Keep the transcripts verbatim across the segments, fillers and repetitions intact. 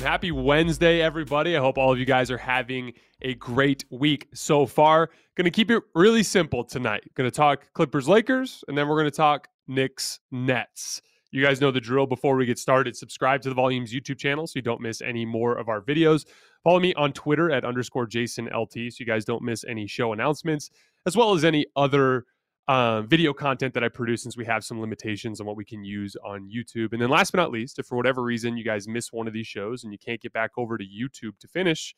Happy Wednesday, everybody. I hope all of you guys are having a great week so far. Going to keep it really simple tonight. Going to talk Clippers-Lakers, and then we're going to talk Knicks-Nets. You guys know the drill. Before we get started, subscribe to the Volume's YouTube channel so you don't miss any more of our videos. Follow me on Twitter at underscore JasonLT so you guys don't miss any show announcements, as well as any other Uh, video content that I produce, since we have some limitations on what we can use on YouTube. And then last but not least, if for whatever reason you guys miss one of these shows and you can't get back over to YouTube to finish,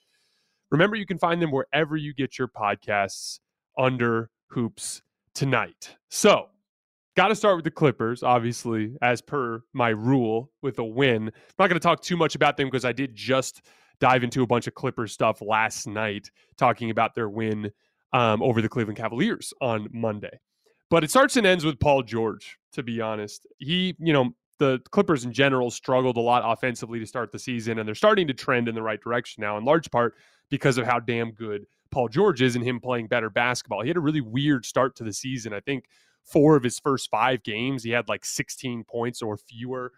remember you can find them wherever you get your podcasts under Hoops Tonight. So, got to start with the Clippers, obviously, as per my rule with a win. I'm not going to talk too much about them because I did just dive into a bunch of Clippers stuff last night talking about their win um, over the Cleveland Cavaliers on Monday. But it starts and ends with Paul George, to be honest. He, you know, the Clippers in general struggled a lot offensively to start the season, and they're starting to trend in the right direction now, in large part because of how damn good Paul George is and him playing better basketball. He had a really weird start to the season. I think four of his first five games, he had like sixteen points or fewer,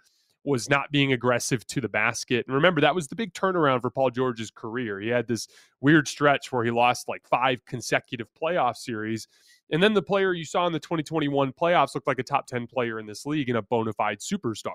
was not being aggressive to the basket. And remember, that was the big turnaround for Paul George's career. He had this weird stretch where he lost like five consecutive playoff series. And then the player you saw in the twenty twenty-one playoffs looked like a top ten player in this league and a bona fide superstar.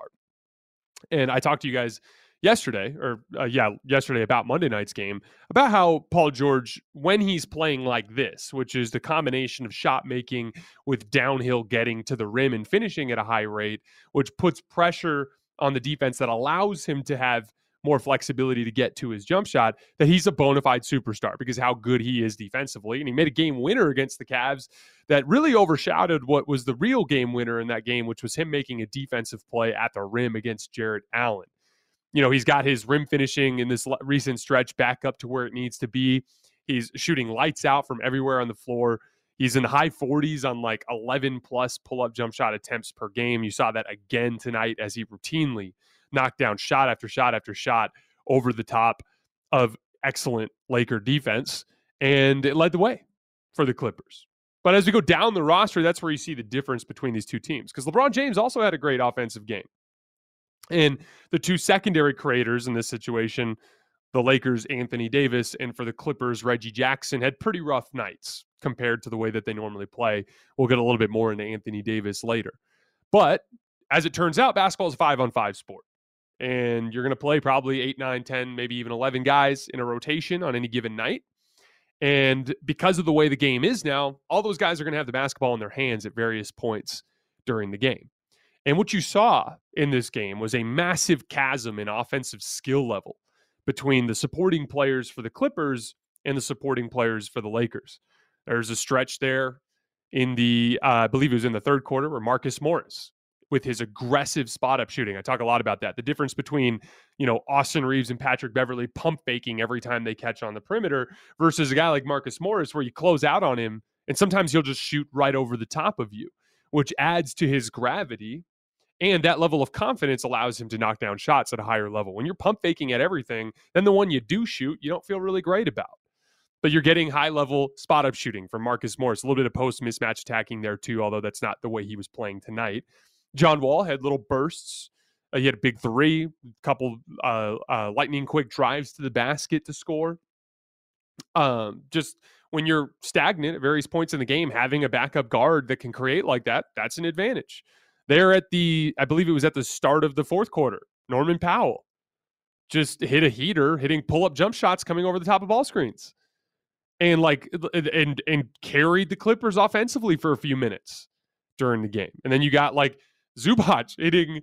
And I talked to you guys yesterday, or uh, yeah, yesterday about Monday night's game, about how Paul George, when he's playing like this, which is the combination of shot making with downhill getting to the rim and finishing at a high rate, which puts pressure on the defense that allows him to have more flexibility to get to his jump shot, that he's a bona fide superstar because how good he is defensively. And he made a game winner against the Cavs that really overshadowed what was the real game winner in that game, which was him making a defensive play at the rim against Jarrett Allen. You know, he's got his rim finishing in this recent stretch back up to where it needs to be. He's shooting lights out from everywhere on the floor. He's in the high forties on like eleven plus pull-up jump shot attempts per game. You saw that again tonight as he routinely knocked down shot after shot after shot over the top of excellent Laker defense. And it led the way for the Clippers. But as we go down the roster, that's where you see the difference between these two teams, because LeBron James also had a great offensive game. And the two secondary creators in this situation, the Lakers' Anthony Davis and for the Clippers' Reggie Jackson, had pretty rough nights compared to the way that they normally play. We'll get a little bit more into Anthony Davis later. But as it turns out, basketball is a five-on-five sport. And you're going to play probably eight, nine, ten, maybe even eleven guys in a rotation on any given night. And because of the way the game is now, all those guys are going to have the basketball in their hands at various points during the game. And what you saw in this game was a massive chasm in offensive skill level between the supporting players for the Clippers and the supporting players for the Lakers. There's a stretch there in the, uh, I believe it was in the third quarter, where Marcus Morris, with his aggressive spot-up shooting, I talk a lot about that, the difference between, you know, Austin Reeves and Patrick Beverley pump-faking every time they catch on the perimeter versus a guy like Marcus Morris where you close out on him and sometimes he'll just shoot right over the top of you, which adds to his gravity. And that level of confidence allows him to knock down shots at a higher level. When you're pump faking at everything, then the one you do shoot, you don't feel really great about. But you're getting high-level spot-up shooting from Marcus Morris. A little bit of post-mismatch attacking there, too, although that's not the way he was playing tonight. John Wall had little bursts. Uh, he had a big three, couple uh, uh, lightning-quick drives to the basket to score. Um, just... When you're stagnant at various points in the game, having a backup guard that can create like that, that's an advantage. There at the, I believe it was at the start of the fourth quarter, Norman Powell just hit a heater, hitting pull-up jump shots coming over the top of ball screens. And like and and carried the Clippers offensively for a few minutes during the game. And then you got like Zubac hitting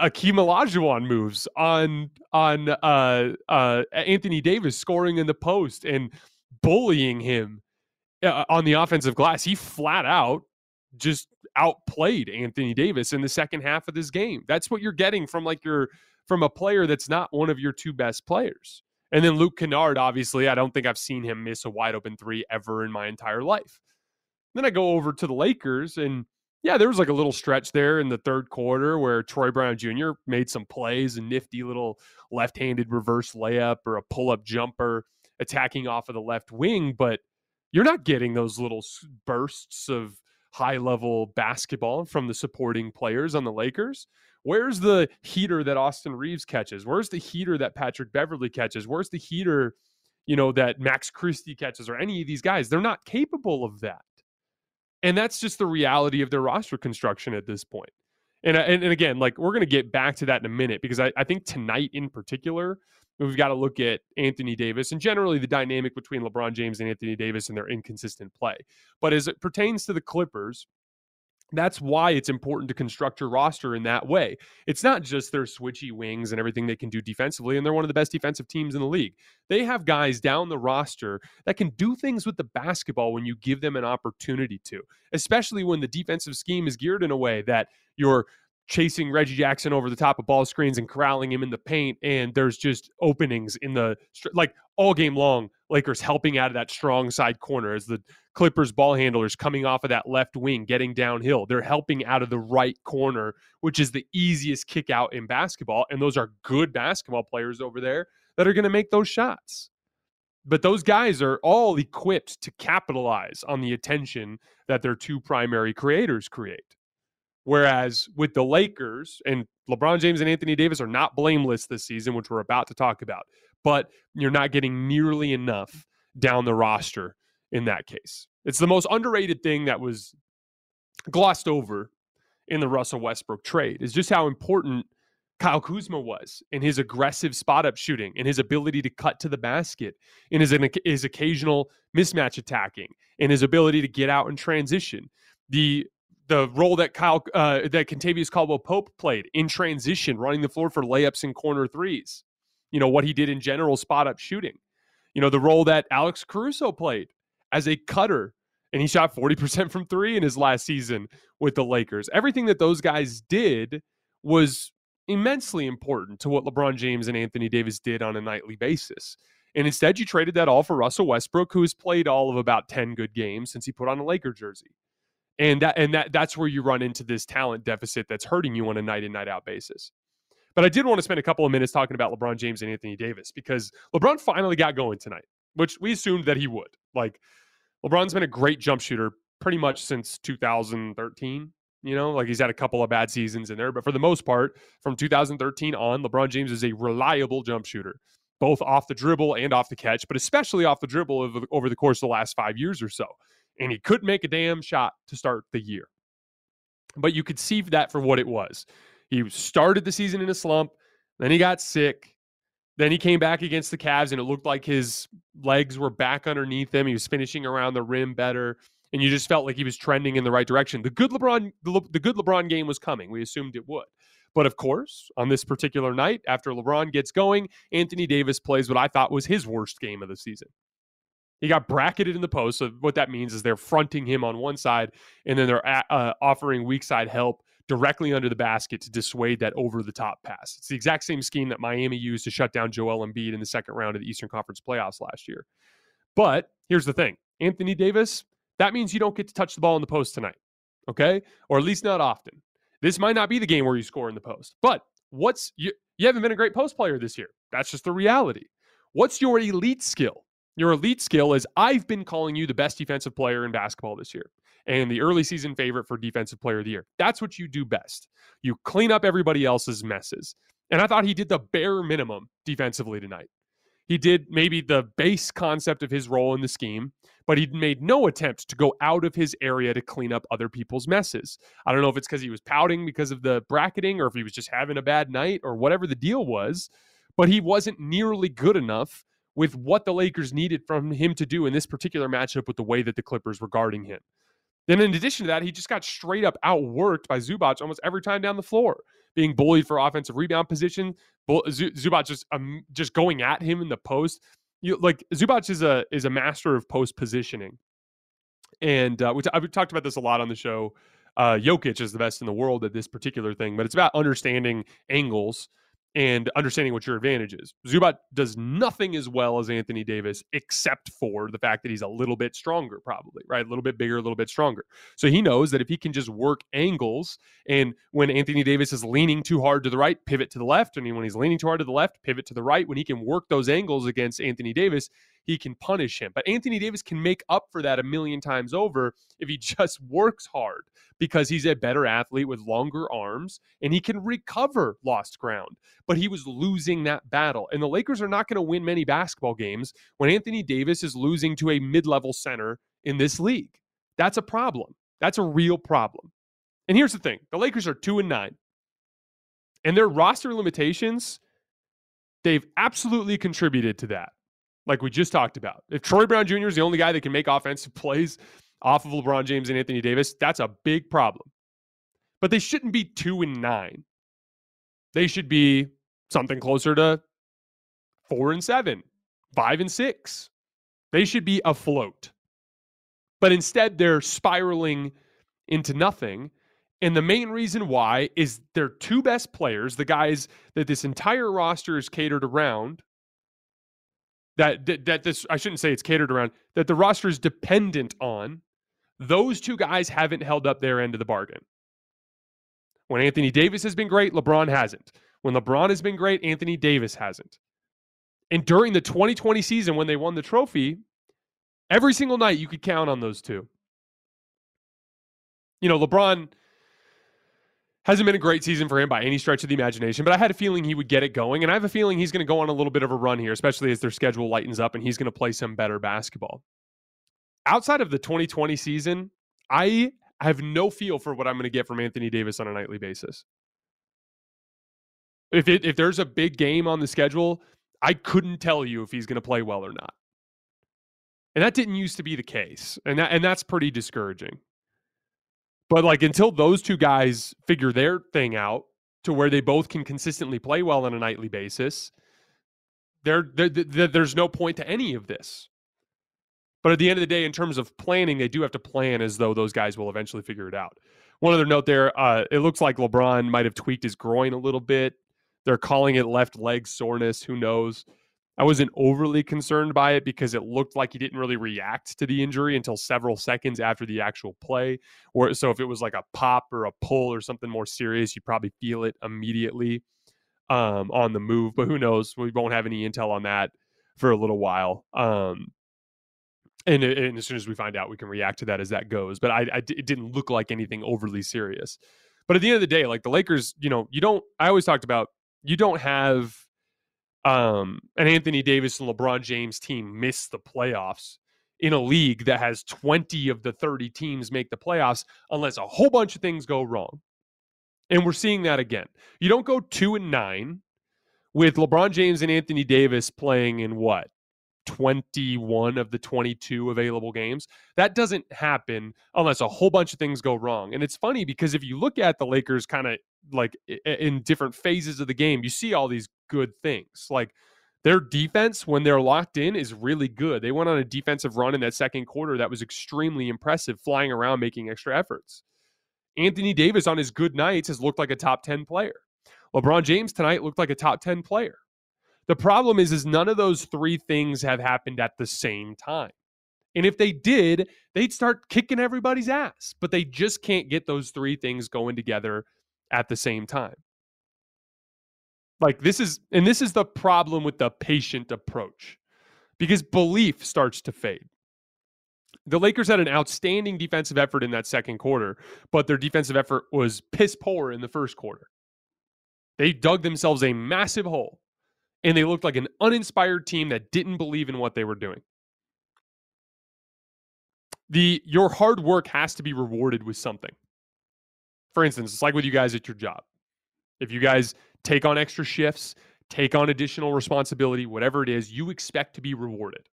Akeem Olajuwon moves on on uh, uh, Anthony Davis, scoring in the post and bullying him uh, on the offensive glass. He flat out just outplayed Anthony Davis in the second half of this game. That's what you're getting from like your from a player that's not one of your two best players. And then Luke Kennard, obviously, I don't think I've seen him miss a wide open three ever in my entire life. Then I go over to the Lakers, and yeah, there was like a little stretch there in the third quarter where Troy Brown Junior made some plays, a nifty little left-handed reverse layup or a pull-up jumper attacking off of the left wing, but you're not getting those little bursts of high-level basketball from the supporting players on the Lakers. Where's the heater that Austin Reeves catches? Where's the heater that Patrick Beverley catches? Where's the heater, you know, that Max Christie catches or any of these guys? They're not capable of that. And that's just the reality of their roster construction at this point. And, and, and again, like, we're going to get back to that in a minute, because I, I think tonight in particular, we've got to look at Anthony Davis and generally the dynamic between LeBron James and Anthony Davis and their inconsistent play. But as it pertains to the Clippers, that's why it's important to construct your roster in that way. It's not just their switchy wings and everything they can do defensively, and they're one of the best defensive teams in the league. They have guys down the roster that can do things with the basketball when you give them an opportunity to, especially when the defensive scheme is geared in a way that you're chasing Reggie Jackson over the top of ball screens and corralling him in the paint, and there's just openings in the, like, all game long, Lakers helping out of that strong side corner as the Clippers ball handlers coming off of that left wing, getting downhill. They're helping out of the right corner, which is the easiest kick out in basketball, and those are good basketball players over there that are going to make those shots. But those guys are all equipped to capitalize on the attention that their two primary creators create. Whereas with the Lakers, and LeBron James and Anthony Davis are not blameless this season, which we're about to talk about, but you're not getting nearly enough down the roster in that case. It's the most underrated thing that was glossed over in the Russell Westbrook trade, is just how important Kyle Kuzma was in his aggressive spot-up shooting, in his ability to cut to the basket, in his, in his occasional mismatch attacking, in his ability to get out and transition. The the role that Kyle uh, that Kentavious Caldwell-Pope played in transition, running the floor for layups and corner threes. You know, what he did in general spot-up shooting. You know, the role that Alex Caruso played as a cutter, and he shot forty percent from three in his last season with the Lakers. Everything that those guys did was immensely important to what LeBron James and Anthony Davis did on a nightly basis. And instead, you traded that all for Russell Westbrook, who has played all of about ten good games since he put on a Laker jersey. And that and that that's where you run into this talent deficit that's hurting you on a night-in, night-out basis. But I did want to spend a couple of minutes talking about LeBron James and Anthony Davis, because LeBron finally got going tonight, which we assumed that he would. Like, LeBron's been a great jump shooter pretty much since two thousand thirteen. You know, like, he's had a couple of bad seasons in there, but for the most part, from two thousand thirteen on, LeBron James is a reliable jump shooter, both off the dribble and off the catch, but especially off the dribble over, over the course of the last five years or so. And he couldn't make a damn shot to start the year. But you could see that for what it was. He started the season in a slump, then he got sick. Then he came back against the Cavs, and it looked like his legs were back underneath him. He was finishing around the rim better, and you just felt like he was trending in the right direction. The good LeBron, the, Le- the good LeBron game was coming. We assumed it would. But, of course, on this particular night, after LeBron gets going, Anthony Davis plays what I thought was his worst game of the season. He got bracketed in the post, so what that means is they're fronting him on one side, and then they're a- uh, offering weak side help directly under the basket to dissuade that over-the-top pass. It's the exact same scheme that Miami used to shut down Joel Embiid in the second round of the Eastern Conference playoffs last year. But here's the thing. Anthony Davis, that means you don't get to touch the ball in the post tonight, okay? Or at least not often. This might not be the game where you score in the post. But what's you, you haven't been a great post player this year. That's just the reality. What's your elite skill? Your elite skill is, I've been calling you the best defensive player in basketball this year, and the early season favorite for defensive player of the year. That's what you do best. You clean up everybody else's messes. And I thought he did the bare minimum defensively tonight. He did maybe the base concept of his role in the scheme, but he made no attempt to go out of his area to clean up other people's messes. I don't know if it's because he was pouting because of the bracketing, or if he was just having a bad night, or whatever the deal was, but he wasn't nearly good enough with what the Lakers needed from him to do in this particular matchup with the way that the Clippers were guarding him. Then in addition to that, he just got straight up outworked by Zubac almost every time down the floor, being bullied for offensive rebound position. Zubac just um, just going at him in the post. You, like Zubac is a is a master of post positioning, and uh, we t- I've talked about this a lot on the show. Uh, Jokic is the best in the world at this particular thing, but it's about understanding angles and understanding what your advantage is. Zubac does nothing as well as Anthony Davis, except for the fact that he's a little bit stronger, probably, right? A little bit bigger, a little bit stronger. So he knows that if he can just work angles, and when Anthony Davis is leaning too hard to the right, pivot to the left. And when he's leaning too hard to the left, pivot to the right. When he can work those angles against Anthony Davis, he can punish him. But Anthony Davis can make up for that a million times over if he just works hard, because he's a better athlete with longer arms and he can recover lost ground. But he was losing that battle. And the Lakers are not going to win many basketball games when Anthony Davis is losing to a mid-level center in this league. That's a problem. That's a real problem. And here's the thing. The Lakers are two and nine. And their roster limitations, they've absolutely contributed to that. Like we just talked about. If Troy Brown Junior is the only guy that can make offensive plays off of LeBron James and Anthony Davis, that's a big problem. But they shouldn't be two and nine. They should be something closer to four and seven, five and six. They should be afloat. But instead, they're spiraling into nothing. And the main reason why is their two best players, the guys that this entire roster is catered around, That, that that this I shouldn't say it's catered around, that the roster is dependent on, those two guys haven't held up their end of the bargain. When Anthony Davis has been great, LeBron hasn't. When LeBron has been great, Anthony Davis hasn't. And during the twenty twenty season, when they won the trophy, every single night you could count on those two. You know, LeBron Hasn't been a great season for him by any stretch of the imagination, but I had a feeling he would get it going, and I have a feeling he's going to go on a little bit of a run here, especially as their schedule lightens up and he's going to play some better basketball. Outside of the twenty twenty season, I have no feel for what I'm going to get from Anthony Davis on a nightly basis. If it, if there's a big game on the schedule, I couldn't tell you if he's going to play well or not. And that didn't used to be the case, and that, and that's pretty discouraging. But like until those two guys figure their thing out to where they both can consistently play well on a nightly basis, there, there, there there's no point to any of this. But at the end of the day, in terms of planning, they do have to plan as though those guys will eventually figure it out. One other note there, uh, it looks like LeBron might have tweaked his groin a little bit. They're calling it left leg soreness. Who knows? I wasn't overly concerned by it because it looked like he didn't really react to the injury until several seconds after the actual play. Or so if it was like a pop or a pull or something more serious, you'd probably feel it immediately um, on the move. But who knows? We won't have any intel on that for a little while. Um, and, and as soon as we find out, we can react to that as that goes. But I, I d- it didn't look like anything overly serious. But at the end of the day, like the Lakers, you know, you don't, I always talked about, you don't have um, an Anthony Davis and LeBron James team miss the playoffs in a league that has twenty of the thirty teams make the playoffs unless a whole bunch of things go wrong. And we're seeing that again. You don't go two and nine with LeBron James and Anthony Davis playing in what? twenty-one of the twenty-two available games. That doesn't happen unless a whole bunch of things go wrong. And it's funny because if you look at the Lakers kind of like in different phases of the game, you see all these good things. Like their defense, when they're locked in, is really good. They went on a defensive run in that second quarter that was extremely impressive, flying around, making extra efforts. Anthony Davis on his good nights has looked like a top ten player. LeBron James tonight looked like a top ten player. The problem is, is none of those three things have happened at the same time. And if they did, they'd start kicking everybody's ass. But they just can't get those three things going together at the same time. Like this is, and this is the problem with the patient approach, because belief starts to fade. The Lakers had an outstanding defensive effort in that second quarter, but their defensive effort was piss poor in the first quarter. They dug themselves a massive hole. And they looked like an uninspired team that didn't believe in what they were doing. The your hard work has to be rewarded with something. For instance, it's like with you guys at your job. If you guys take on extra shifts, take on additional responsibility, whatever it is, you expect to be rewarded.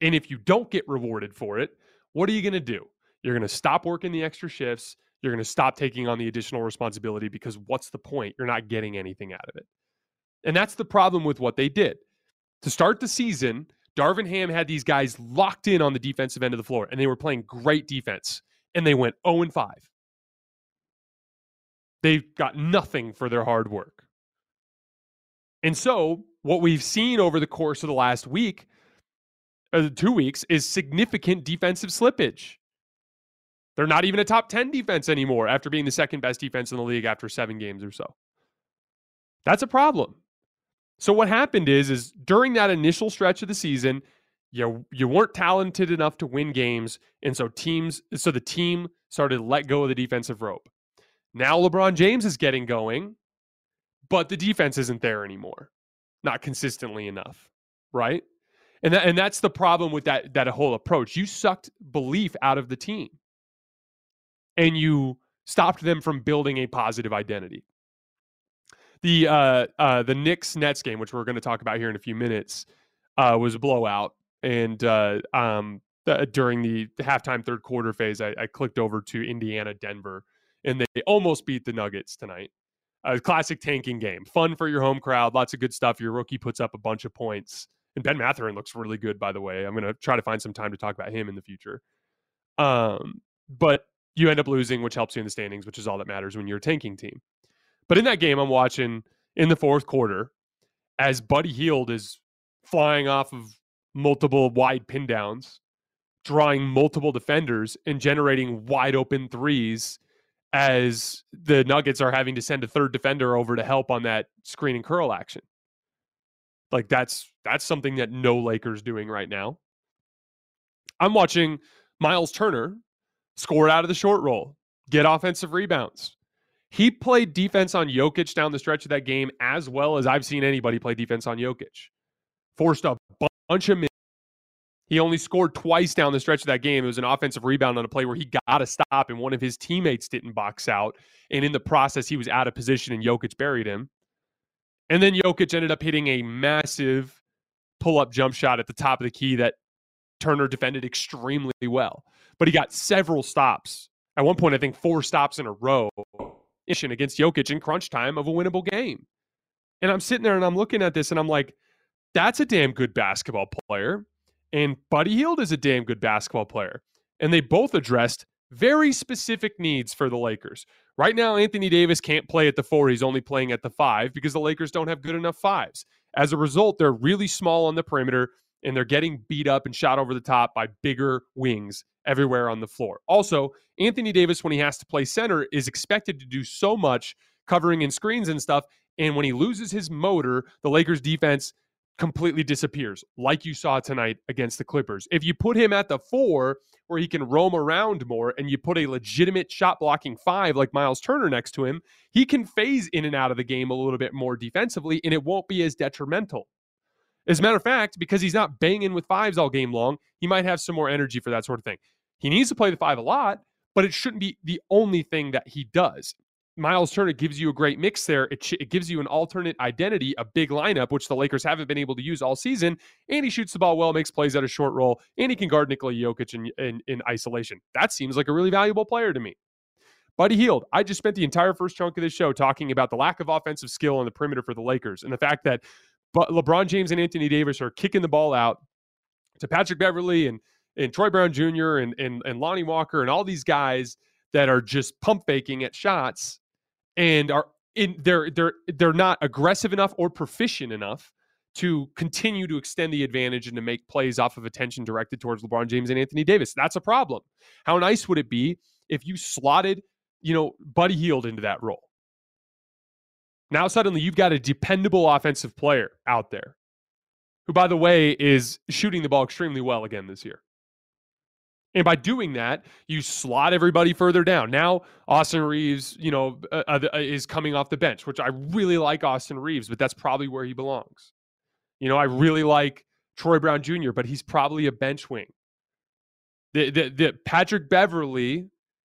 And if you don't get rewarded for it, what are you going to do? You're going to stop working the extra shifts. You're going to stop taking on the additional responsibility because what's the point? You're not getting anything out of it. And that's the problem with what they did. To start the season, Darvin Ham had these guys locked in on the defensive end of the floor, and they were playing great defense, and they went oh and five. They got nothing for their hard work. And so what we've seen over the course of the last week, or the two weeks, is significant defensive slippage. They're not even a top ten defense anymore after being the second best defense in the league after seven games or so. That's a problem. So what happened is, is during that initial stretch of the season, you, you weren't talented enough to win games. And so teams, so the team started to let go of the defensive rope. Now LeBron James is getting going, but the defense isn't there anymore. Not consistently enough, right? And that, and that's the problem with that, that whole approach. You sucked belief out of the team and you stopped them from building a positive identity. The uh, uh, the Knicks-Nets game, which we're going to talk about here in a few minutes, uh, was a blowout. And uh, um, the, during the, the halftime third quarter phase, I, I clicked over to Indiana-Denver, and they almost beat the Nuggets tonight. A classic tanking game. Fun for your home crowd. Lots of good stuff. Your rookie puts up a bunch of points. And Ben Mathurin looks really good, by the way. I'm going to try to find some time to talk about him in the future. Um, but you end up losing, which helps you in the standings, which is all that matters when you're a tanking team. But in that game, I'm watching in the fourth quarter as Buddy Hield is flying off of multiple wide pin downs, drawing multiple defenders, and generating wide open threes as the Nuggets are having to send a third defender over to help on that screen and curl action. Like that's that's something that no Lakers doing right now. I'm watching Myles Turner score out of the short roll, get offensive rebounds. He played defense on Jokic down the stretch of that game as well as I've seen anybody play defense on Jokic. Forced a bunch of minutes. He only scored twice down the stretch of that game. It was an offensive rebound on a play where he got a stop and one of his teammates didn't box out. And in the process, he was out of position and Jokic buried him. And then Jokic ended up hitting a massive pull-up jump shot at the top of the key that Turner defended extremely well. But he got several stops. At one point, I think four stops in a row against Jokic in crunch time of a winnable game. And I'm sitting there and I'm looking at this and I'm like, that's a damn good basketball player. And Buddy Hield is a damn good basketball player. And they both addressed very specific needs for the Lakers. Right now, Anthony Davis can't play at the four. He's only playing at the five because the Lakers don't have good enough fives. As a result, they're really small on the perimeter and they're getting beat up and shot over the top by bigger wings everywhere on the floor. Also, Anthony Davis, when he has to play center, is expected to do so much covering and screens and stuff. And when he loses his motor, the Lakers defense completely disappears, like you saw tonight against the Clippers. If you put him at the four where he can roam around more and you put a legitimate shot blocking five like Myles Turner next to him, he can phase in and out of the game a little bit more defensively and it won't be as detrimental. As a matter of fact, because he's not banging with fives all game long, he might have some more energy for that sort of thing. He needs to play the five a lot, but it shouldn't be the only thing that he does. Myles Turner gives you a great mix there. It, sh- it gives you an alternate identity, a big lineup, which the Lakers haven't been able to use all season. And he shoots the ball well, makes plays out of short roll, and he can guard Nikola Jokic in, in, in isolation. That seems like a really valuable player to me. Buddy Hield, I just spent the entire first chunk of this show talking about the lack of offensive skill on the perimeter for the Lakers and the fact that LeBron James and Anthony Davis are kicking the ball out to Patrick Beverley and, and Troy Brown Junior and, and, and Lonnie Walker and all these guys that are just pump faking at shots and are in they're they're they're not aggressive enough or proficient enough to continue to extend the advantage and to make plays off of attention directed towards LeBron James and Anthony Davis. That's a problem. How nice would it be if you slotted, you know, Buddy Hield into that role? Now suddenly you've got a dependable offensive player out there who, by the way, is shooting the ball extremely well again this year. And by doing that, you slot everybody further down. Now, Austin Reeves, you know, uh, uh, is coming off the bench, which I really like Austin Reeves, but that's probably where he belongs. You know, I really like Troy Brown Junior, but he's probably a bench wing. The, the, the Patrick Beverley,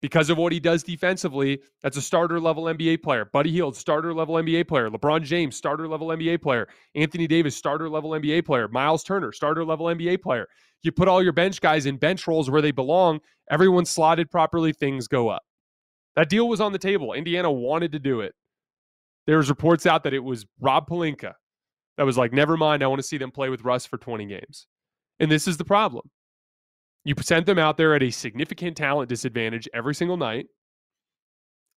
because of what he does defensively, that's a starter-level N B A player. Buddy Hield, starter-level N B A player. LeBron James, starter-level N B A player. Anthony Davis, starter-level N B A player. Myles Turner, starter-level N B A player. You put all your bench guys in bench roles where they belong, everyone's slotted properly, things go up. That deal was on the table. Indiana wanted to do it. There was reports out that it was Rob Pelinka that was like, never mind, I want to see them play with Russ for twenty games. And this is the problem. You sent them out there at a significant talent disadvantage every single night.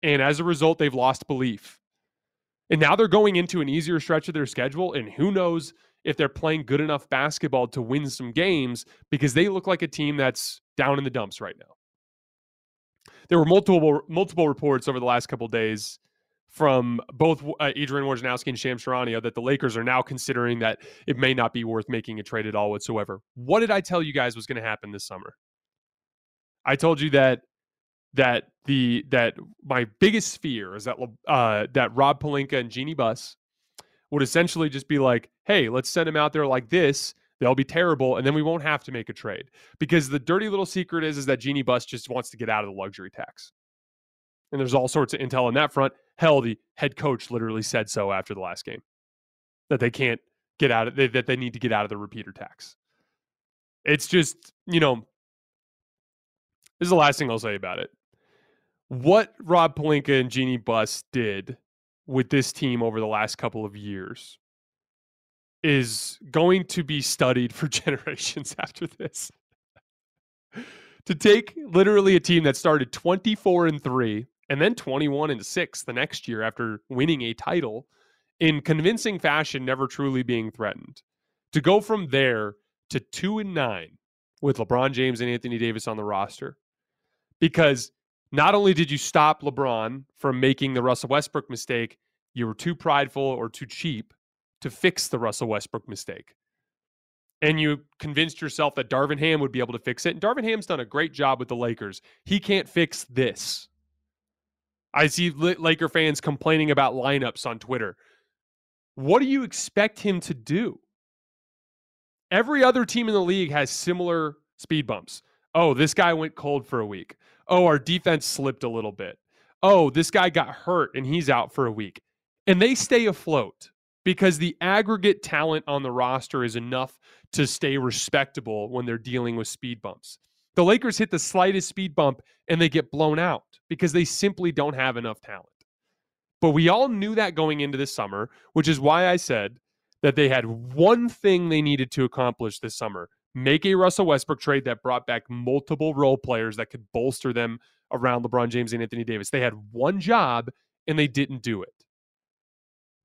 And as a result, they've lost belief. And now they're going into an easier stretch of their schedule. And who knows if they're playing good enough basketball to win some games, because they look like a team that's down in the dumps right now. There were multiple multiple reports over the last couple of days from both uh, Adrian Wojnarowski and Shams Charania that the Lakers are now considering that it may not be worth making a trade at all whatsoever. What did I tell you guys was going to happen this summer? I told you that that the that my biggest fear is that uh, that Rob Pelinka and Jeannie Buss would essentially just be like, hey, let's send them out there like this. They'll be terrible, and then we won't have to make a trade. Because the dirty little secret is, is that Jeannie Buss just wants to get out of the luxury tax. And there's all sorts of intel on that front. Hell, the head coach literally said so after the last game, that they can't get out of, that they need to get out of the repeater tax. It's just, you know, this is the last thing I'll say about it. What Rob Pelinka and Jeannie Buss did with this team over the last couple of years is going to be studied for generations after this. To take literally a team that started twenty-four and three and then twenty-one and six the next year after winning a title in convincing fashion, never truly being threatened, to go from there to two and nine with LeBron James and Anthony Davis on the roster, because not only did you stop LeBron from making the Russell Westbrook mistake, you were too prideful or too cheap to fix the Russell Westbrook mistake. And you convinced yourself that Darvin Ham would be able to fix it. And Darvin Ham's done a great job with the Lakers. He can't fix this. I see Laker fans complaining about lineups on Twitter. What do you expect him to do? Every other team in the league has similar speed bumps. Oh, this guy went cold for a week. Oh, our defense slipped a little bit. Oh, this guy got hurt and he's out for a week. And they stay afloat because the aggregate talent on the roster is enough to stay respectable when they're dealing with speed bumps. The Lakers hit the slightest speed bump and they get blown out because they simply don't have enough talent. But we all knew that going into this summer, which is why I said that they had one thing they needed to accomplish this summer: make a Russell Westbrook trade that brought back multiple role players that could bolster them around LeBron James and Anthony Davis. They had one job and they didn't do it.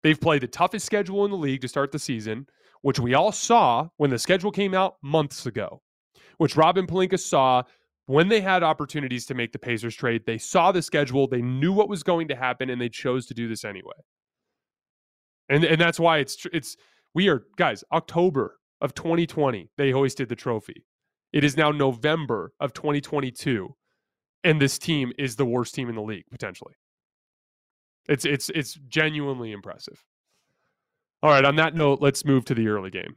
They've played the toughest schedule in the league to start the season, which we all saw when the schedule came out months ago, which Rob Pelinka saw when they had opportunities to make the Pacers trade. They saw the schedule, they knew what was going to happen, and they chose to do this anyway. And and that's why it's it's we are, guys, October of twenty twenty, they hoisted the trophy. It is now November of twenty twenty-two, and this team is the worst team in the league, potentially. It's it's it's genuinely impressive. All right, on that note, let's move to the early game.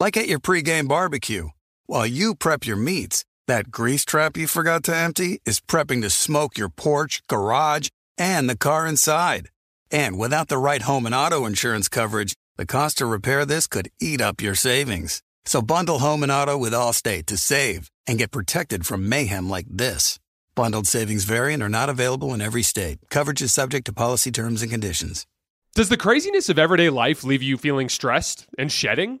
Like at your pregame barbecue. While you prep your meats, that grease trap you forgot to empty is prepping to smoke your porch, garage, and the car inside. And without the right home and auto insurance coverage, the cost to repair this could eat up your savings. So bundle home and auto with Allstate to save and get protected from mayhem like this. Bundled savings vary and are not available in every state. Coverage is subject to policy terms and conditions. Does the craziness of everyday life leave you feeling stressed and shedding?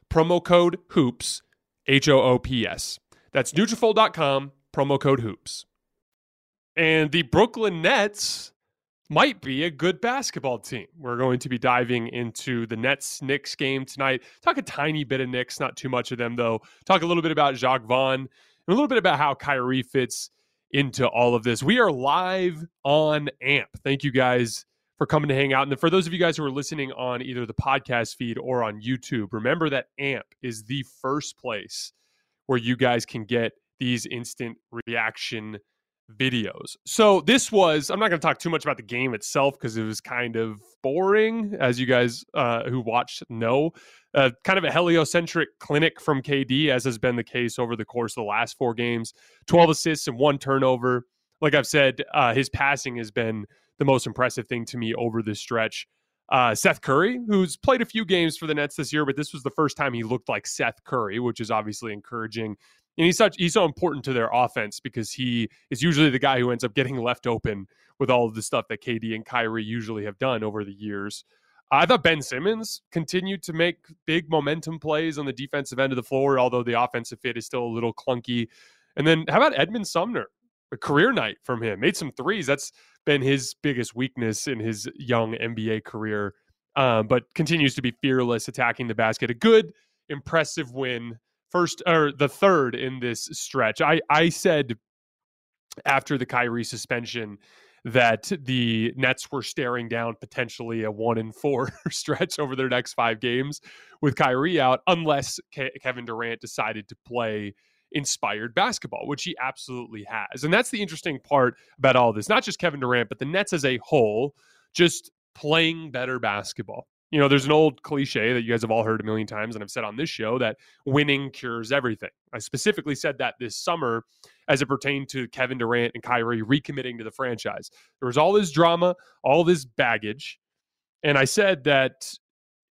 promo code HOOPS, H O O P S. That's Nutrafol dot com, promo code HOOPS. And the Brooklyn Nets might be a good basketball team. We're going to be diving into the Nets-Knicks game tonight. Talk a tiny bit of Knicks, not too much of them, though. Talk a little bit about Jacques Vaughn and a little bit about how Kyrie fits into all of this. We are live on A M P. Thank you guys for coming to hang out. And for those of you guys who are listening on either the podcast feed or on YouTube, remember that A M P is the first place where you guys can get these instant reaction videos. So this was, I'm not going to talk too much about the game itself because it was kind of boring, as you guys uh, who watched know. Uh, kind of a heliocentric clinic from K D, as has been the case over the course of the last four games. twelve assists and one turnover. Like I've said, uh, his passing has been the most impressive thing to me over this stretch. Uh, Seth Curry, who's played a few games for the Nets this year, but this was the first time he looked like Seth Curry, which is obviously encouraging. And he's such he's so important to their offense because he is usually the guy who ends up getting left open with all of the stuff that K D and Kyrie usually have done over the years. I thought Ben Simmons continued to make big momentum plays on the defensive end of the floor, although the offensive fit is still a little clunky. And then how about Edmund Sumner? A career night from him. Made some threes. That's been his biggest weakness in his young N B A career, um, but continues to be fearless attacking the basket. A good, impressive win. First or the third in this stretch. I, I said after the Kyrie suspension that the Nets were staring down potentially a one and four stretch over their next five games with Kyrie out, unless Ke- Kevin Durant decided to play inspired basketball, which he absolutely has. And that's the interesting part about all this. Not just Kevin Durant, but the Nets as a whole, just playing better basketball. You know, there's an old cliche that you guys have all heard a million times, and I've said on this show, that winning cures everything. I specifically said that this summer as it pertained to Kevin Durant and Kyrie recommitting to the franchise. There was all this drama, all this baggage. And I said that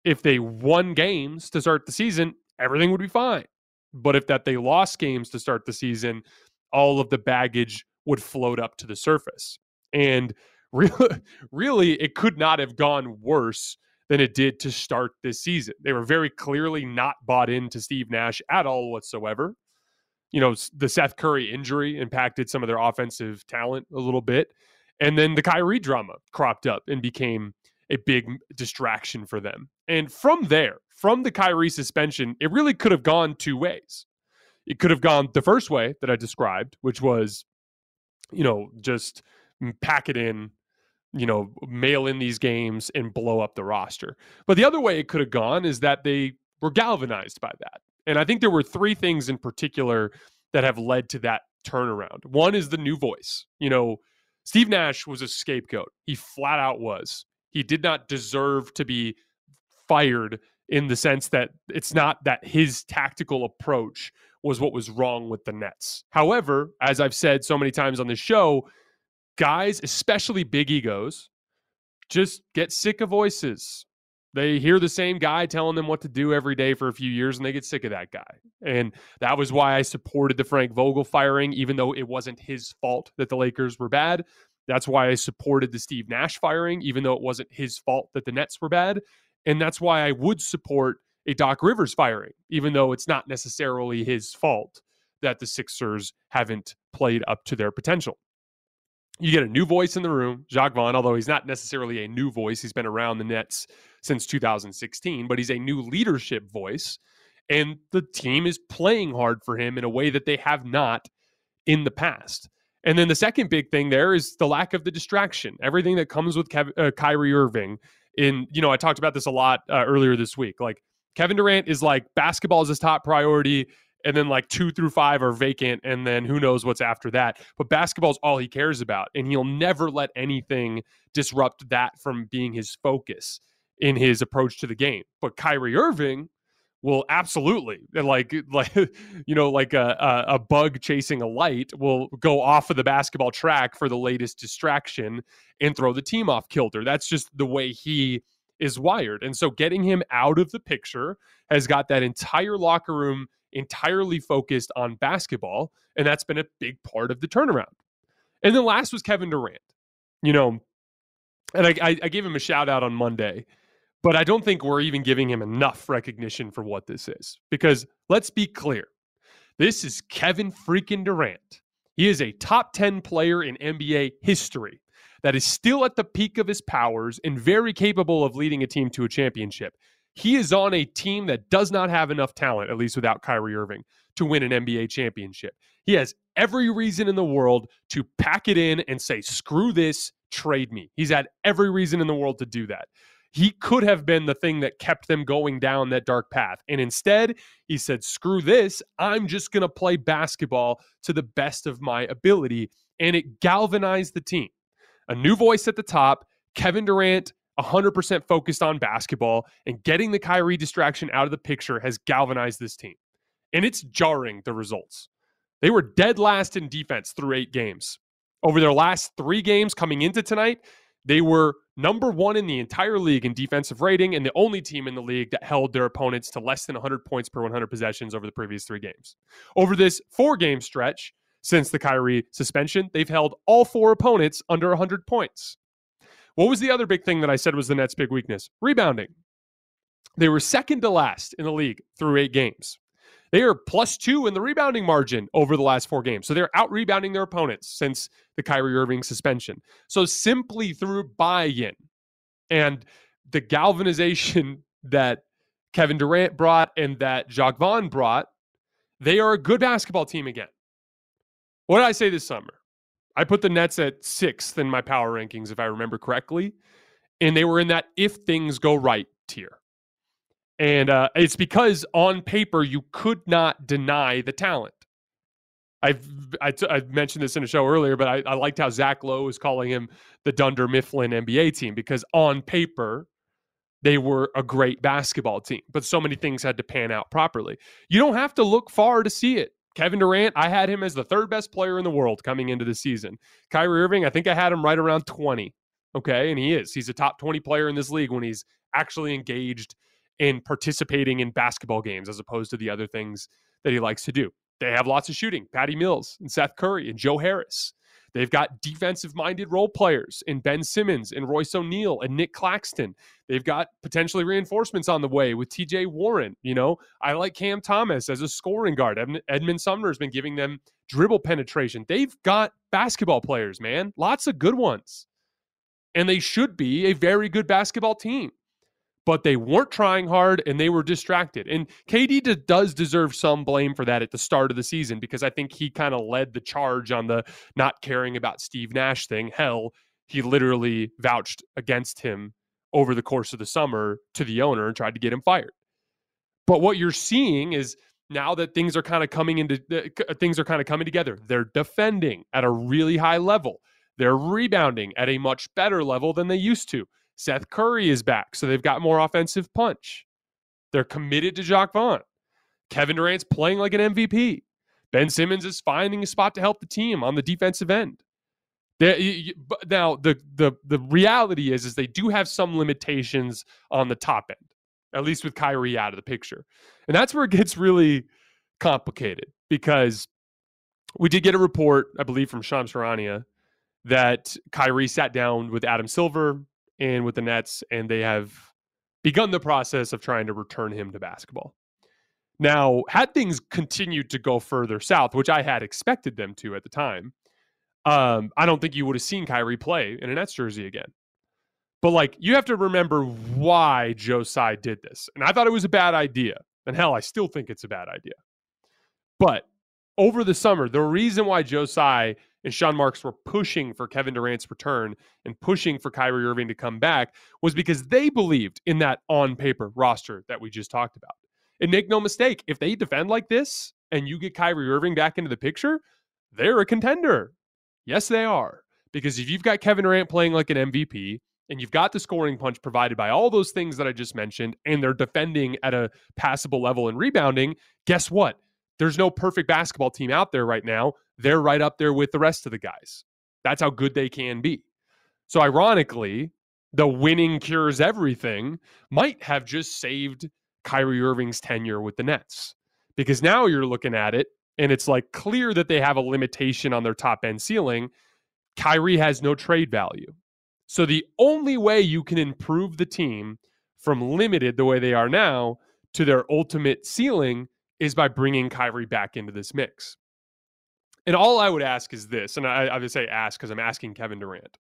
if they won games to start the season, everything would be fine. But if that they lost games to start the season, all of the baggage would float up to the surface. And really, really it could not have gone worse than it did to start this season. They were very clearly not bought into Steve Nash at all whatsoever. You know, the Seth Curry injury impacted some of their offensive talent a little bit. And then the Kyrie drama cropped up and became a big distraction for them. And from there, from the Kyrie suspension, it really could have gone two ways. It could have gone the first way that I described, which was, you know, just pack it in, you know, mail in these games and blow up the roster. But the other way it could have gone is that they were galvanized by that. And I think there were three things in particular that have led to that turnaround. One is the new voice. You know, Steve Nash was a scapegoat. He flat out was. He did not deserve to be fired in the sense that it's not that his tactical approach was what was wrong with the Nets. However, as I've said so many times on this show, guys, especially big egos, just get sick of voices. They hear the same guy telling them what to do every day for a few years, and they get sick of that guy. And that was why I supported the Frank Vogel firing, even though it wasn't his fault that the Lakers were bad. That's why I supported the Steve Nash firing, even though it wasn't his fault that the Nets were bad. And that's why I would support a Doc Rivers firing, even though it's not necessarily his fault that the Sixers haven't played up to their potential. You get a new voice in the room, Jacques Vaughn, although he's not necessarily a new voice. He's been around the Nets since two thousand sixteen, but he's a new leadership voice. And the team is playing hard for him in a way that they have not in the past. And then the second big thing there is the lack of the distraction, everything that comes with Kev- uh, Kyrie Irving. In, you know, I talked about this a lot uh, earlier this week. Like, Kevin Durant is like, basketball is his top priority. And then like two through five are vacant, and then who knows what's after that. But basketball is all he cares about, and he'll never let anything disrupt that from being his focus in his approach to the game. But Kyrie Irving will absolutely, like, like you know, like a, a bug chasing a light, will go off of the basketball track for the latest distraction and throw the team off kilter. That's just the way he is wired. And so getting him out of the picture has got that entire locker room entirely focused on basketball, and that's been a big part of the turnaround. And then last was Kevin Durant, you know, and I, I, I gave him a shout out on Monday, but I don't think we're even giving him enough recognition for what this is, because let's be clear, this is Kevin freaking Durant. He is a top ten player in N B A history that is still at the peak of his powers and very capable of leading a team to a championship. He is on a team that does not have enough talent, at least without Kyrie Irving, to win an N B A championship. He has every reason in the world to pack it in and say, screw this, trade me. He's had every reason in the world to do that. He could have been the thing that kept them going down that dark path. And instead, he said, screw this, I'm just going to play basketball to the best of my ability. And it galvanized the team. A new voice at the top, Kevin Durant, one hundred percent focused on basketball, and getting the Kyrie distraction out of the picture has galvanized this team. And it's jarring, the results. They were dead last in defense through eight games. Over their last three games coming into tonight, they were number one in the entire league in defensive rating and the only team in the league that held their opponents to less than one hundred points per one hundred possessions over the previous three games. Over this four-game stretch since the Kyrie suspension, they've held all four opponents under one hundred points. What was the other big thing that I said was the Nets' big weakness? Rebounding. They were second to last in the league through eight games. They are plus two in the rebounding margin over the last four games. So they're out-rebounding their opponents since the Kyrie Irving suspension. So simply through buy-in and the galvanization that Kevin Durant brought and that Jacques Vaughn brought, they are a good basketball team again. What did I say this summer? I put the Nets at sixth in my power rankings, if I remember correctly, and they were in that if things go right tier. And uh, it's because on paper, you could not deny the talent. I've, I, t- I mentioned this in a show earlier, but I, I liked how Zach Lowe was calling him the Dunder Mifflin N B A team because on paper, they were a great basketball team, but so many things had to pan out properly. You don't have to look far to see it. Kevin Durant, I had him as the third best player in the world coming into the season. Kyrie Irving, I think I had him right around twenty. Okay, and he is. He's a top twenty player in this league when he's actually engaged in participating in basketball games as opposed to the other things that he likes to do. They have lots of shooting. Patty Mills and Seth Curry and Joe Harris. They've got defensive-minded role players in Ben Simmons and Royce O'Neal and Nick Claxton. They've got potentially reinforcements on the way with T J Warren. You know, I like Cam Thomas as a scoring guard. Edmund Sumner has been giving them dribble penetration. They've got basketball players, man. Lots of good ones. And they should be a very good basketball team. But they weren't trying hard, and they were distracted. And K D d- does deserve some blame for that at the start of the season because I think he kind of led the charge on the not caring about Steve Nash thing. Hell, he literally vouched against him over the course of the summer to the owner and tried to get him fired. But what you're seeing is now that things are kind of coming into uh, things are kind of coming together. They're defending at a really high level. They're rebounding at a much better level than they used to. Seth Curry is back, so they've got more offensive punch. They're committed to Jacques Vaughn. Kevin Durant's playing like an M V P. Ben Simmons is finding a spot to help the team on the defensive end. They, now, the, the, the reality is, is they do have some limitations on the top end, at least with Kyrie out of the picture. And that's where it gets really complicated because we did get a report, I believe, from Shams Charania that Kyrie sat down with Adam Silver and with the Nets, and they have begun the process of trying to return him to basketball. Now, had things continued to go further south, which I had expected them to at the time, um, I don't think you would have seen Kyrie play in a Nets jersey again. But, like, you have to remember why Joe Tsai did this. And I thought it was a bad idea. And, hell, I still think it's a bad idea. But over the summer, the reason why Joe Tsai and Sean Marks were pushing for Kevin Durant's return and pushing for Kyrie Irving to come back was because they believed in that on-paper roster that we just talked about. And make no mistake, if they defend like this and you get Kyrie Irving back into the picture, they're a contender. Yes, they are. Because if you've got Kevin Durant playing like an M V P and you've got the scoring punch provided by all those things that I just mentioned and they're defending at a passable level and rebounding, guess what? There's no perfect basketball team out there right now. They're right up there with the rest of the guys. That's how good they can be. So ironically, the winning cures everything might have just saved Kyrie Irving's tenure with the Nets. Because now you're looking at it, and it's like clear that they have a limitation on their top-end ceiling. Kyrie has no trade value. So the only way you can improve the team from limited the way they are now to their ultimate ceiling is by bringing Kyrie back into this mix. And all I would ask is this, and I, I would say ask because I'm asking Kevin Durant.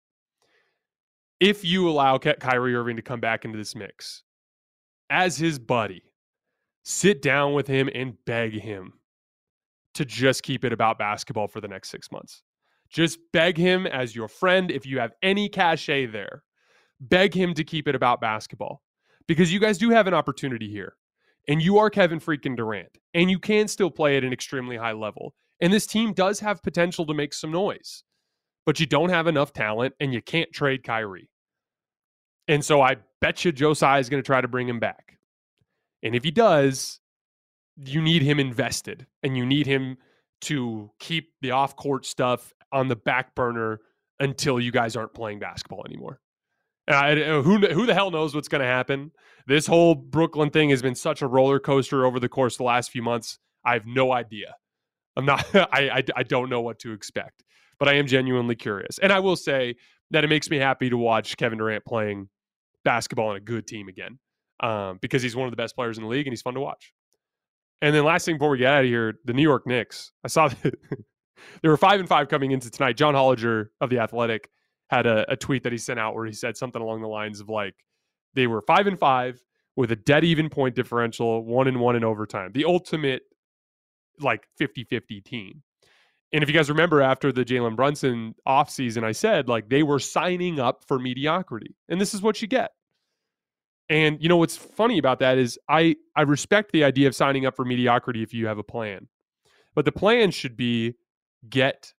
If you allow Ke- Kyrie Irving to come back into this mix, as his buddy, sit down with him and beg him to just keep it about basketball for the next six months. Just beg him as your friend, if you have any cachet there, beg him to keep it about basketball. Because you guys do have an opportunity here. And you are Kevin freaking Durant, and you can still play at an extremely high level. And this team does have potential to make some noise, but you don't have enough talent, and you can't trade Kyrie. And so I bet you Joe Tsai is going to try to bring him back. And if he does, you need him invested, and you need him to keep the off-court stuff on the back burner until you guys aren't playing basketball anymore. I, who who the hell knows what's going to happen? This whole Brooklyn thing has been such a roller coaster over the course of the last few months. I have no idea. I'm not. I, I I don't know what to expect, but I am genuinely curious. And I will say that it makes me happy to watch Kevin Durant playing basketball on a good team again, um, because he's one of the best players in the league and he's fun to watch. And then last thing before we get out of here, the New York Knicks. I saw that they were five and five coming into tonight. John Hollinger of The Athletic had a, a tweet that he sent out where he said something along the lines of like, they were five and five with a dead even point differential, one and one in overtime. The ultimate like fifty-fifty team. And if you guys remember after the Jalen Brunson offseason, I said like they were signing up for mediocrity. And this is what you get. And you know what's funny about that is I, I respect the idea of signing up for mediocrity if you have a plan. But the plan should be get,